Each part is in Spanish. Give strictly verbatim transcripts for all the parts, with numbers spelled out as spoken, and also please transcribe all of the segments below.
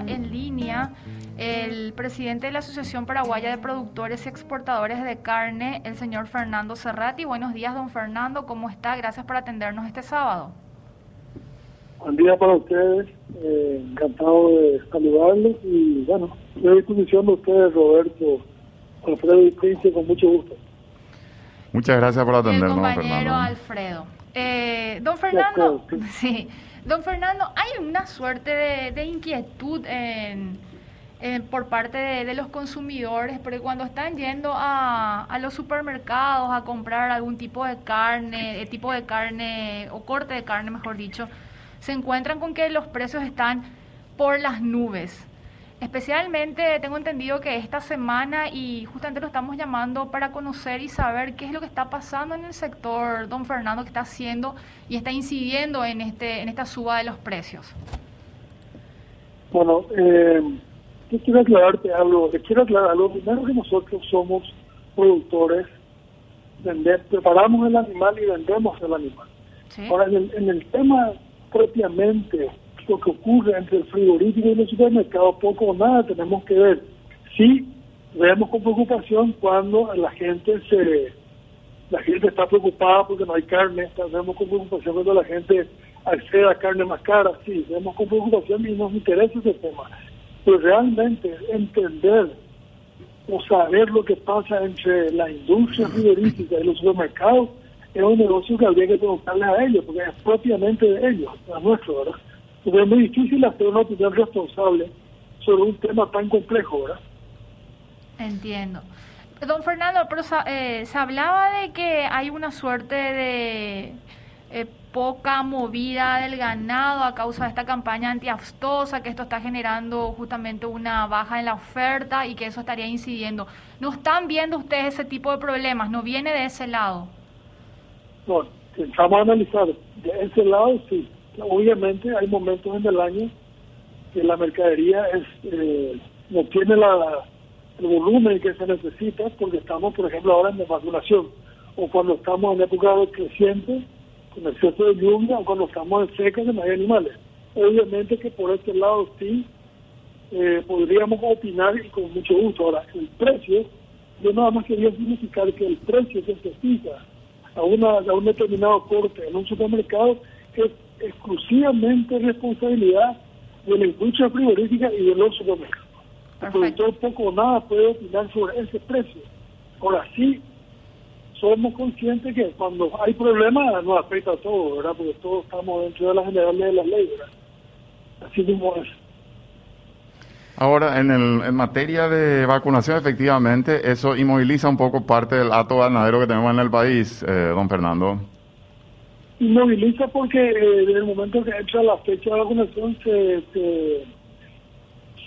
está en línea el presidente de la Asociación Paraguaya de Productores y Exportadores de Carne, el señor Fernando Serrati. Buenos días, don Fernando, ¿cómo está? Gracias por atendernos este sábado. Buen día para ustedes, eh, encantado de saludarles y bueno, estoy a disposición de ustedes, Roberto, Alfredo y Prince, con mucho gusto. Muchas gracias por atendernos, don Fernando. Compañero Alfredo. Eh, don Fernando, gracias, sí. Don Fernando, hay una suerte de, de inquietud en, en, por parte de, de los consumidores, porque cuando están yendo a, a los supermercados a comprar algún tipo de carne, eh, tipo de carne o corte de carne, mejor dicho, se encuentran con que los precios están por las nubes. Especialmente tengo entendido que esta semana, y justamente lo estamos llamando para conocer y saber qué es lo que está pasando en el sector, don Fernando, que está haciendo y está incidiendo en este en esta suba de los precios. Bueno, eh, yo quiero aclararte algo. Te quiero aclarar algo. Primero, que nosotros somos productores, vender, preparamos el animal y vendemos el animal. ¿Sí? Ahora, en el, en el tema propiamente, lo que ocurre entre el frigorífico y los supermercados, poco o nada tenemos que ver. Sí, vemos con preocupación cuando la gente se la gente está preocupada porque no hay carne, vemos con preocupación cuando la gente accede a carne más cara, sí, vemos con preocupación y nos interesa ese tema. Pero realmente entender o saber lo que pasa entre la industria frigorífica y los supermercados es un negocio que habría que preguntarles a ellos, porque es propiamente de ellos, no es nuestro, ¿verdad? Porque es muy difícil hacer una opinión responsable sobre un tema tan complejo, ¿verdad? Entiendo. Don Fernando, pero eh, se hablaba de que hay una suerte de eh, poca movida del ganado a causa de esta campaña antiaftosa, que esto está generando justamente una baja en la oferta y que eso estaría incidiendo. ¿No están viendo ustedes ese tipo de problemas? ¿No viene de ese lado? Bueno, estamos analizando. De ese lado, sí. Obviamente hay momentos en el año que la mercadería es eh, no tiene la, el volumen que se necesita, porque estamos, por ejemplo, ahora en vacunación, o cuando estamos en época creciente, con exceso de lluvia, o cuando estamos en seca, que no hay animales. Obviamente que por este lado sí eh, podríamos opinar y con mucho gusto. Ahora, el precio, yo nada más quería significar que el precio que se fija a, una, a un determinado corte en un supermercado es exclusivamente responsabilidad de la industria frigorífica y de los supermercados. El productor poco o nada puede opinar sobre ese precio. Ahora sí, somos conscientes que cuando hay problemas nos afecta a todos, ¿verdad? Porque todos estamos dentro de las generales de las leyes, ¿verdad? Así mismo es. Ahora, en, el, en materia de vacunación, efectivamente, eso inmoviliza un poco parte del hato ganadero que tenemos en el país, eh, don Fernando. Inmoviliza porque eh, en el momento que entra la fecha de vacunación se, se,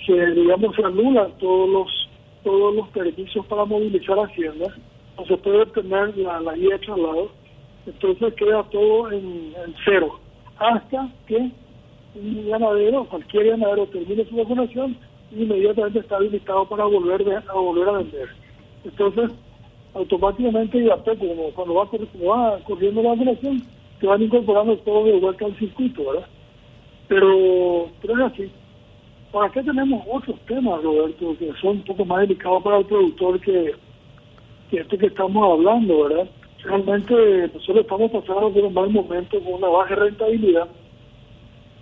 se digamos, se anulan todos los todos los permisos para movilizar haciendas, no se puede obtener la, la guía de traslado, entonces queda todo en, en cero, hasta que un ganadero, cualquier ganadero, termine su vacunación y inmediatamente está habilitado para volver de, a volver a vender. Entonces, automáticamente, y hasta como cuando va, como va corriendo la vacunación, se van incorporando todo de vuelta al circuito, ¿verdad? Pero, pero es así. Por acá tenemos otros temas, Roberto, que son un poco más delicados para el productor que, que esto que estamos hablando, ¿verdad? Realmente nosotros estamos pasando por un mal momento con una baja rentabilidad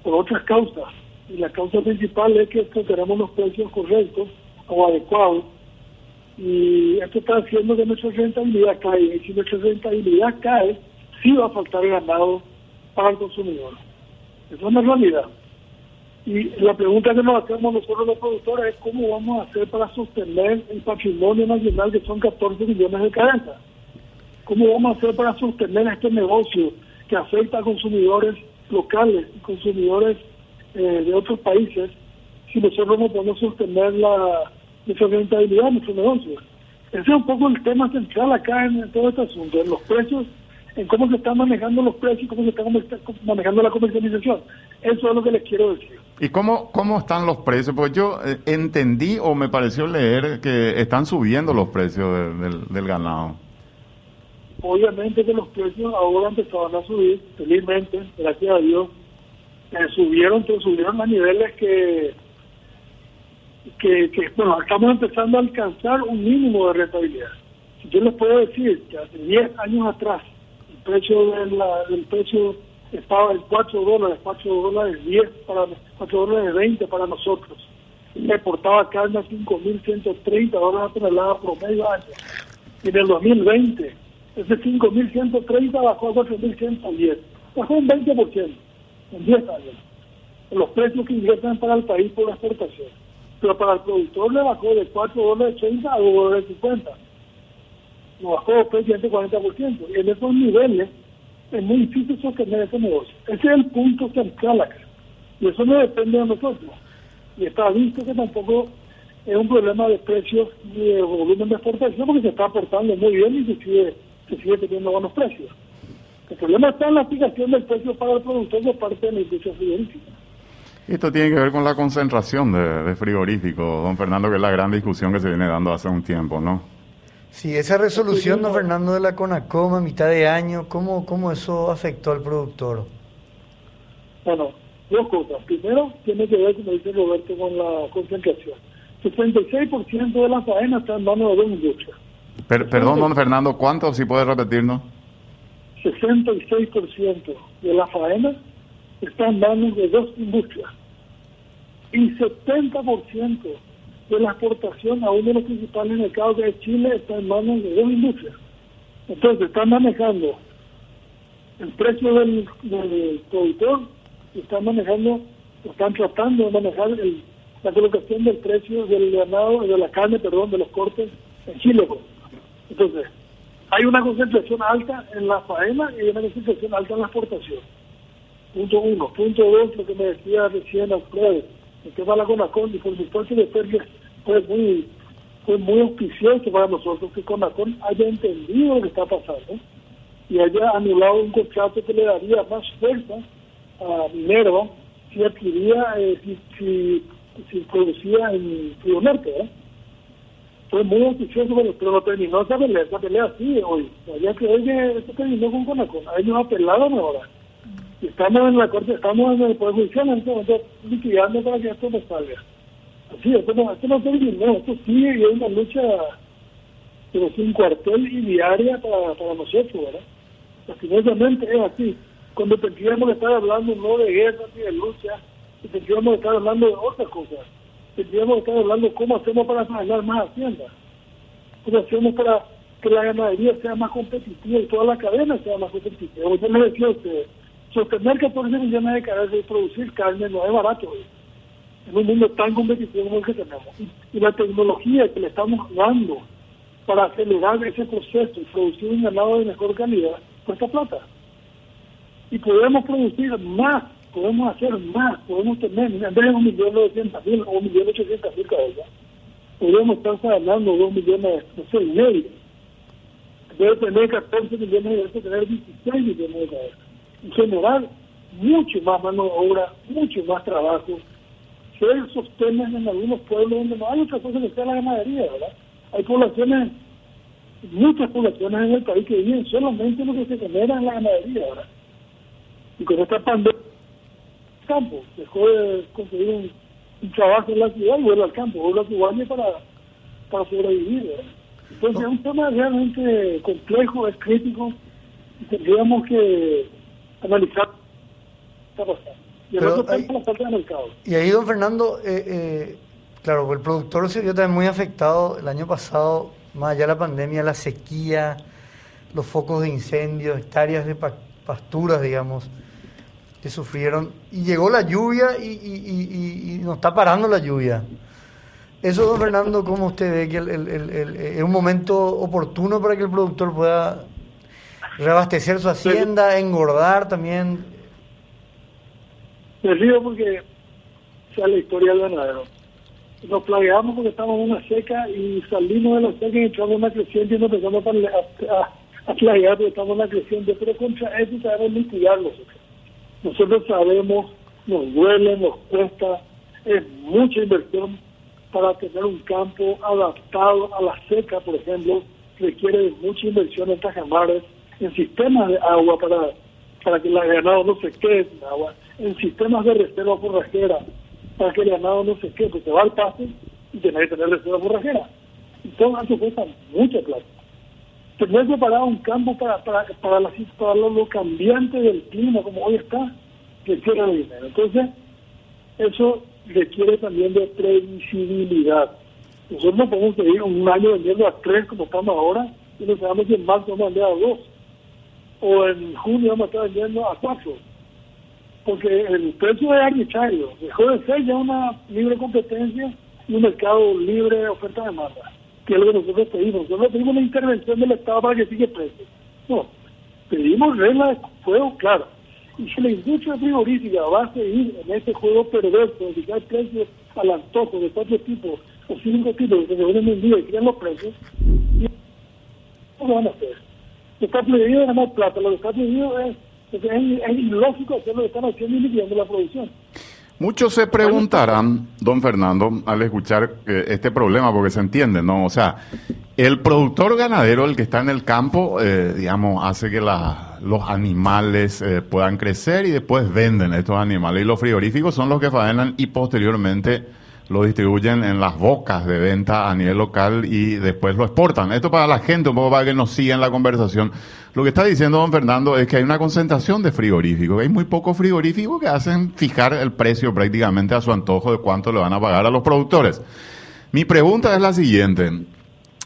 por otras causas. Y la causa principal es que tenemos los precios correctos o adecuados. Y esto está haciendo que nuestra rentabilidad caiga. Y si nuestra rentabilidad cae, sí va a faltar ganado para el consumidor. Eso es una realidad. Y la pregunta que nos hacemos nosotros los productores es cómo vamos a hacer para sostener el patrimonio nacional, que son catorce millones de cabezas. ¿Cómo vamos a hacer para sostener este negocio que afecta a consumidores locales y consumidores eh, de otros países, si nosotros no podemos sostener la rentabilidad de nuestro negocio? Ese es un poco el tema central acá en, en todo este asunto, en los precios, en cómo se están manejando los precios, cómo se está manejando la comercialización. Eso es lo que les quiero decir. ¿Y cómo, cómo están los precios? Pues yo entendí o me pareció leer que están subiendo los precios de, del, del ganado. Obviamente que los precios ahora empezaron a subir, felizmente, gracias a Dios. Eh, subieron, pero subieron a niveles que que, que bueno, estamos empezando a alcanzar un mínimo de rentabilidad. Yo les puedo decir que hace diez años atrás el precio de la, del precio estaba en cuatro dólares, cuatro dólares diez, para cuatro dólares veinte para nosotros. Y exportaba carne a cinco mil ciento treinta dólares por tonelada promedio año. En el dos mil veinte, ese cinco mil ciento treinta bajó a cuatro mil ciento diez. Bajó un veinte por ciento en diez años. Los precios que ingresan para el país por la exportación. Pero para el productor le bajó de cuatro dólares ochenta a dos dólares cincuenta. Nos bajó trescientos cuarenta por ciento. Y en esos niveles es muy difícil sostener ese negocio. Ese es el punto central acá. Y eso no depende de nosotros. Y está visto que tampoco es un problema de precios ni de volumen de exportación, porque se está aportando muy bien y se sigue, se sigue teniendo buenos precios. El problema está en la aplicación del precio para el productor por parte de la industria frigorífica. Esto tiene que ver con la concentración de, de frigoríficos, don Fernando, que es la gran discusión que se viene dando hace un tiempo, ¿no? Sí, esa resolución, don Fernando, de la CONACOMA, mitad de año, ¿cómo, cómo eso afectó al productor? Bueno, dos cosas. Primero, tiene que ver, como dice Roberto, con la concentración. sesenta y seis por ciento de las faenas están en manos de dos industrias. Per, perdón, don Fernando, ¿cuánto, si puede repetirnos? sesenta y seis por ciento de las faenas están en manos de dos industrias. Y setenta por ciento de la exportación a uno de los principales mercados de Chile está en manos de dos industrias. Entonces, están manejando el precio del, del productor, están manejando, están tratando de manejar el, la colocación del precio del ganado, de la carne, perdón, de los cortes en Chile. Entonces, hay una concentración alta en la faena y una concentración alta en la exportación. Punto uno. Punto dos, lo que me decía recién a ustedes, el tema de la CONACON, y por supuesto que fue muy, fue muy auspicioso para nosotros que CONACON haya entendido lo que está pasando y haya anulado un contrato que le daría más fuerza a Minerva si adquiría, eh, si, si, si producía en Río Norte, ¿eh? Fue muy auspicioso, pero no terminó esa pelea, esa pelea sigue hoy. Ya que hoy esto terminó con CONACON, a ellos apelaron ahora. Estamos en la Corte, estamos en el Poder Judicial, entonces liquidando para que esto no salga. Así es, no, esto no terminó, esto sigue y es una lucha, pero sin cuartel y diaria para, para nosotros, ¿verdad? Lastimosamente es así. Cuando tendríamos que estar hablando no de guerra ni de lucha, tendríamos que estar hablando de otras cosas. Tendríamos que estar hablando cómo hacemos para ganar más hacienda. Cómo hacemos para que la ganadería sea más competitiva y toda la cadena sea más competitiva. Yo les decía a ustedes, sostener catorce millones de cabezas y producir carne no es barato, ¿eh? En un mundo tan competitivo como el que tenemos. Y la tecnología que le estamos dando para acelerar ese proceso y producir un ganado de mejor calidad cuesta plata. Y podemos producir más, podemos hacer más, podemos tener, en vez de un millón novecientos mil o un millón ochocientos mil cabezas, podemos estar ganando dos millones, no sé, y medio. En vez de tener catorce millones, de tener dieciséis millones de cabezas. En general, mucho más mano de obra, mucho más trabajo. Ser sostenes en algunos pueblos donde no hay otra cosa que sea la ganadería, ¿verdad? Hay poblaciones, muchas poblaciones en el país que viven solamente lo que se genera en la ganadería, ¿verdad? Y con esta pandemia, el campo dejó de conseguir un, un trabajo en la ciudad y vuelve al campo, vuelve a su barrio para, para sobrevivir, ¿verdad? Entonces es un tema realmente complejo, es crítico, y tendríamos que analizar qué está pasando. Y el otro tema, la falta de mercado. Y ahí, don Fernando, eh, eh, claro, el productor se vio también muy afectado el año pasado, más allá de la pandemia, la sequía, los focos de incendios, hectáreas de pa pasturas, digamos, que sufrieron. Y llegó la lluvia y, y, y, y nos está parando la lluvia. Eso, don Fernando, ¿cómo usted ve que el, el, el, el, es un momento oportuno para que el productor pueda reabastecer su hacienda, pero engordar también? Me río porque sea la historia del ganadero. Nos plagueamos porque estamos en una seca y salimos de la seca y entramos en una creciente y nos empezamos a, a, a plaguear porque estamos en una creciente. Pero contra eso sabemos mitigar nosotros. Nosotros sabemos, nos duele, nos cuesta, es mucha inversión para tener un campo adaptado a la seca, por ejemplo, requiere mucha inversión en tajamares, en sistemas de agua para para que el ganado no se quede sin agua, en sistemas de reserva forrajera, para que el ganado no se quede, se va al paso y tener que tener reserva forrajera. Y todo eso cuesta mucha plata. Tener preparado un campo para para para, la, para lo, lo cambiante del clima, como hoy está, requiere dinero. Entonces, eso requiere también de previsibilidad. Nosotros no podemos seguir un año vendiendo a tres como estamos ahora, y nos sabemos que en marzo vamos a vender a dos, o en junio vamos a estar vendiendo a cuatro, porque el precio es arbitrario. Dejó de ser ya una libre competencia y un mercado libre de oferta de demanda, que es lo que nosotros pedimos. Nosotros pedimos la intervención del Estado para que siga precio. No, pedimos reglas de juego, claro. Y si la industria frigorífica va a seguir en este juego perverso de fijar precios al antojo de cuatro tipos o cinco tipos que se venden un día y crean los precios, ¿cómo lo van a hacer? Lo que está prohibido es ganar plata, lo que está prohibido es, es, es ilógico hacer lo que están haciendo y liquidando la producción. Muchos se preguntarán, don Fernando, al escuchar eh, este problema, porque se entiende, ¿no? O sea, el productor ganadero, el que está en el campo, eh, digamos, hace que la, los animales eh, puedan crecer y después venden estos animales. Y los frigoríficos son los que faenan y posteriormente lo distribuyen en las bocas de venta a nivel local y después lo exportan. Esto para la gente, un poco para que nos sigan la conversación. Lo que está diciendo don Fernando es que hay una concentración de frigoríficos. Hay muy pocos frigoríficos que hacen fijar el precio prácticamente a su antojo de cuánto le van a pagar a los productores. Mi pregunta es la siguiente.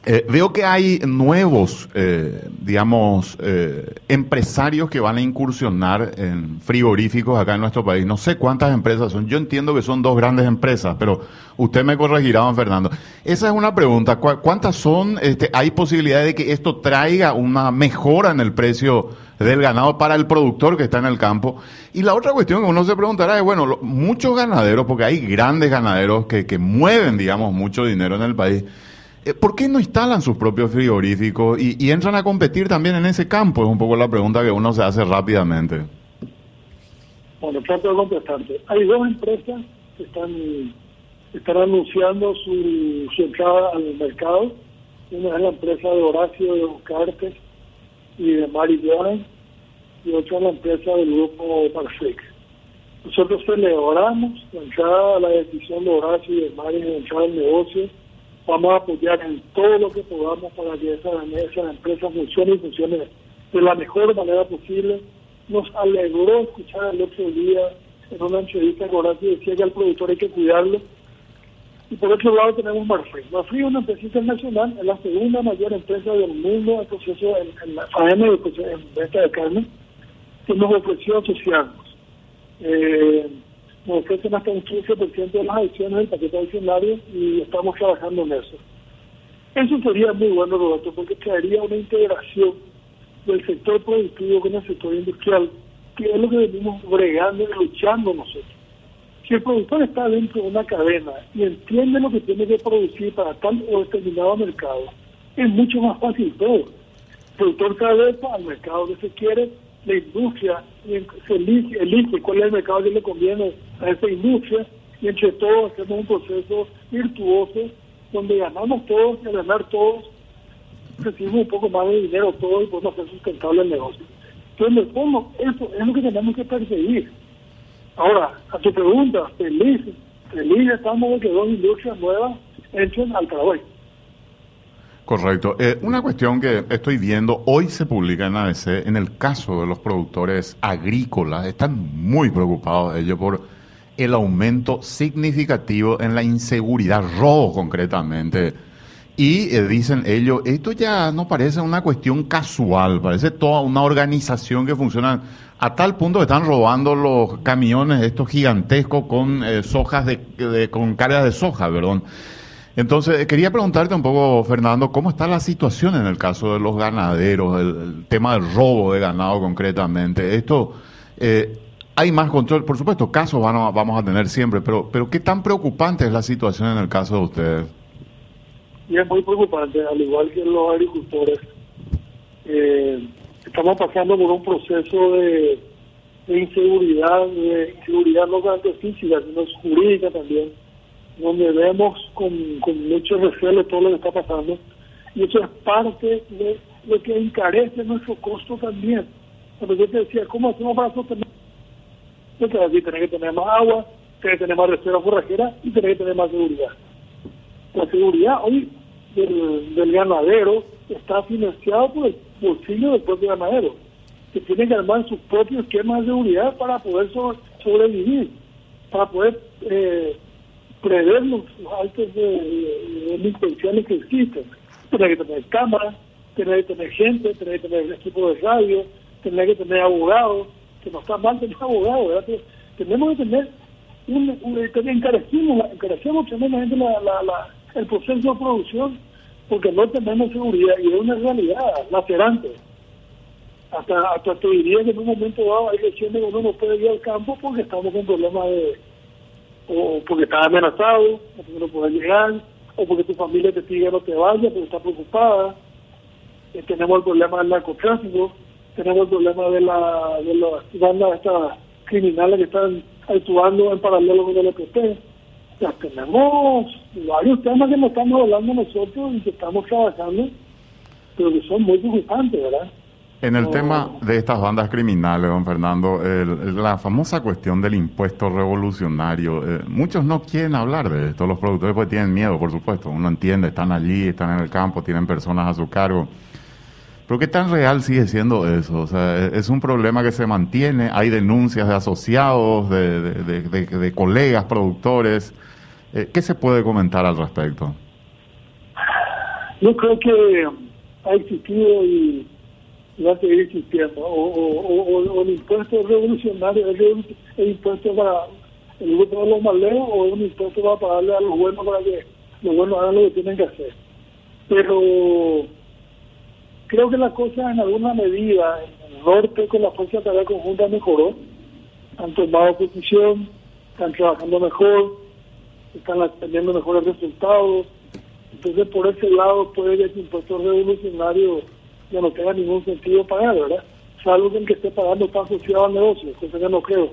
Eh, veo que hay nuevos, eh, digamos, eh, empresarios que van a incursionar en frigoríficos acá en nuestro país. No sé cuántas empresas son. Yo entiendo que son dos grandes empresas, pero usted me corregirá, don Fernando. Esa es una pregunta. ¿Cuántas son? Este, ¿Hay posibilidad de que esto traiga una mejora en el precio del ganado para el productor que está en el campo? Y la otra cuestión que uno se preguntará es, bueno, lo, muchos ganaderos, porque hay grandes ganaderos que, que mueven, digamos, mucho dinero en el país, ¿por qué no instalan sus propios frigoríficos y, y entran a competir también en ese campo? Es un poco la pregunta que uno se hace rápidamente. Bueno, trato de contestarte. Hay dos empresas que están, están anunciando su, su entrada al mercado. Una es la empresa de Horacio de Bucarte y de Mariguares, y otra es la empresa del grupo Parsec. Nosotros celebramos la entrada a la decisión de Horacio y de Mariguares de entrar al negocio. Vamos a apoyar en todo lo que podamos para que esa, esa empresa funcione y funcione de la mejor manera posible. Nos alegró escuchar el otro día en una entrevista que Horacio decía que al productor hay que cuidarlo. Y por otro lado tenemos Marfrey. Marfrey es una empresa internacional, es la segunda mayor empresa del mundo en proceso en, en la faena de venta de carne, que nos ofreció asociarnos. Eh, Nos ofrecen hasta un quince por ciento de las acciones del paquete accionario y estamos trabajando en eso. Eso sería muy bueno, Roberto, porque traería una integración del sector productivo con el sector industrial, que es lo que venimos bregando y luchando nosotros. Si el productor está dentro de una cadena y entiende lo que tiene que producir para tal o determinado mercado, es mucho más fácil todo. El productor cabeza al mercado que se quiere, la industria se elige, elige cuál es el mercado que le conviene a esa industria, y entre todos hacemos un proceso virtuoso donde ganamos todos, y al ganar todos recibimos un poco más de dinero todos y podemos hacer sustentable el negocio. Entonces, en el fondo, eso es lo que tenemos que perseguir. Ahora, a tu pregunta, feliz, feliz estamos de que dos industrias nuevas entren al trabajo. Correcto. Eh, una cuestión que estoy viendo, hoy se publica en A B C, en el caso de los productores agrícolas, están muy preocupados ellos por el aumento significativo en la inseguridad, robo concretamente. Y eh, dicen ellos, esto ya no parece una cuestión casual, parece toda una organización que funciona a tal punto que están robando los camiones estos gigantescos con eh, sojas de, de, con cargas de soja, perdón. Entonces, quería preguntarte un poco, Fernando, ¿cómo está la situación en el caso de los ganaderos, el, el tema del robo de ganado concretamente? Esto, eh, hay más control, por supuesto, casos van a, vamos a tener siempre, pero pero ¿qué tan preocupante es la situación en el caso de ustedes? Y es muy preocupante, al igual que los agricultores. Eh, estamos pasando por un proceso de, de inseguridad, de inseguridad no solamente física, sino jurídica también, donde vemos con, con mucho recelo todo lo que está pasando, y eso es parte de lo que encarece nuestro costo también. Cuando yo te decía, ¿cómo hacemos para sostener? Porque aquí tenés que tener más agua, tiene que tener más reserva forrajera y tiene que tener más seguridad. La seguridad hoy del, del ganadero está financiado por el bolsillo del propio ganadero, que tiene que armar sus propios esquemas de seguridad para poder sobre, sobrevivir, para poder eh, prever los altos de delincuenciales que existen. Tiene que tener cámaras, tiene que tener gente, tiene que tener equipo de radio, tiene que tener abogados, que no está mal tener abogados, ¿verdad? Pero tenemos que tener un, un, encarecimos, encarecimos tremendamente la, la, la, el proceso de producción porque no tenemos seguridad y es una realidad lacerante. Hasta, hasta te diría que en un momento dado hay lesiones que uno no puede ir al campo porque estamos con problemas de, o porque estás amenazado, o porque no puedes llegar, o porque tu familia te pide que no te vaya porque está preocupada. Eh, tenemos el problema del narcotráfico, tenemos el problema de la de las bandas estas criminales que están actuando en paralelo con el F T C. O sea, tenemos varios temas que nos estamos hablando nosotros y que estamos trabajando, pero que son muy preocupantes, ¿verdad? En el tema de estas bandas criminales, don Fernando, el, la famosa cuestión del impuesto revolucionario, eh, muchos no quieren hablar de esto, los productores pues tienen miedo, por supuesto, uno entiende, están allí, están en el campo, tienen personas a su cargo, pero ¿qué tan real sigue siendo eso? O sea, es un problema que se mantiene, hay denuncias de asociados, de, de, de, de, de colegas productores, eh, ¿qué se puede comentar al respecto? Yo creo que ha existido y va a seguir existiendo, o, o, o, o el impuesto revolucionario, el, el impuesto para el grupo de los maleos, o un impuesto para pagarle a los buenos para que los buenos hagan lo que tienen que hacer. Pero creo que la cosa en alguna medida, en el norte con la fuerza de tarea conjunta mejoró, han tomado posición, están trabajando mejor, están teniendo mejores resultados, entonces por ese lado puede que el impuesto revolucionario ya no tenga ningún sentido pagar, ¿verdad? Salvo que el que esté pagando está asociado al negocio, cosa que no creo.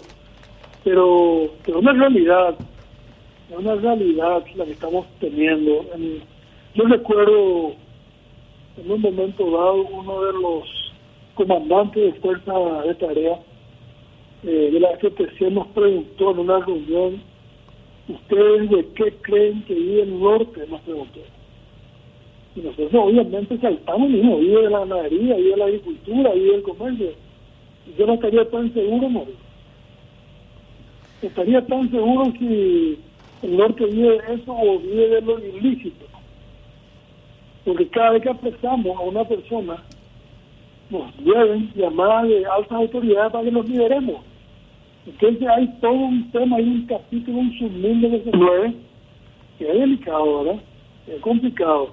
Pero, pero una realidad, una realidad la que estamos teniendo. En, yo recuerdo en un momento dado uno de los comandantes de fuerza de tarea eh, de la F T C nos preguntó en una reunión, ¿ustedes de qué creen que vive el norte? Nos preguntó. Y nosotros obviamente saltamos, ¿no? Vive de la ganadería, vive de la agricultura, vive del comercio. Yo no estaría tan seguro, no. Estaría tan seguro si el norte vive de eso o vive de lo ilícito. Porque cada vez que apresamos a una persona, nos lleven llamadas de altas autoridades para que nos liberemos. Entonces hay todo un tema, hay un capítulo, un submundo que se mueve, que es delicado, ¿verdad? Es complicado.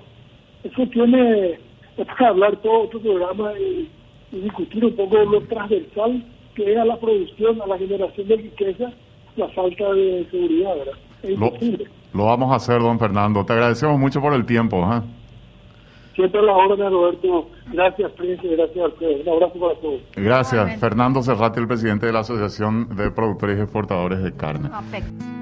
Eso tiene, es para hablar todo otro programa y, y discutir un poco lo transversal que es a la producción, a la generación de riqueza, la falta de seguridad, ¿verdad? Es lo, imposible. Lo vamos a hacer, don Fernando. Te agradecemos mucho por el tiempo. ¿eh? Siempre a las órdenes, Roberto. Gracias, Prince, gracias a ustedes. Un abrazo para todos. Gracias. Fernando Serrati, el presidente de la Asociación de Productores y Exportadores de Carne. Apex.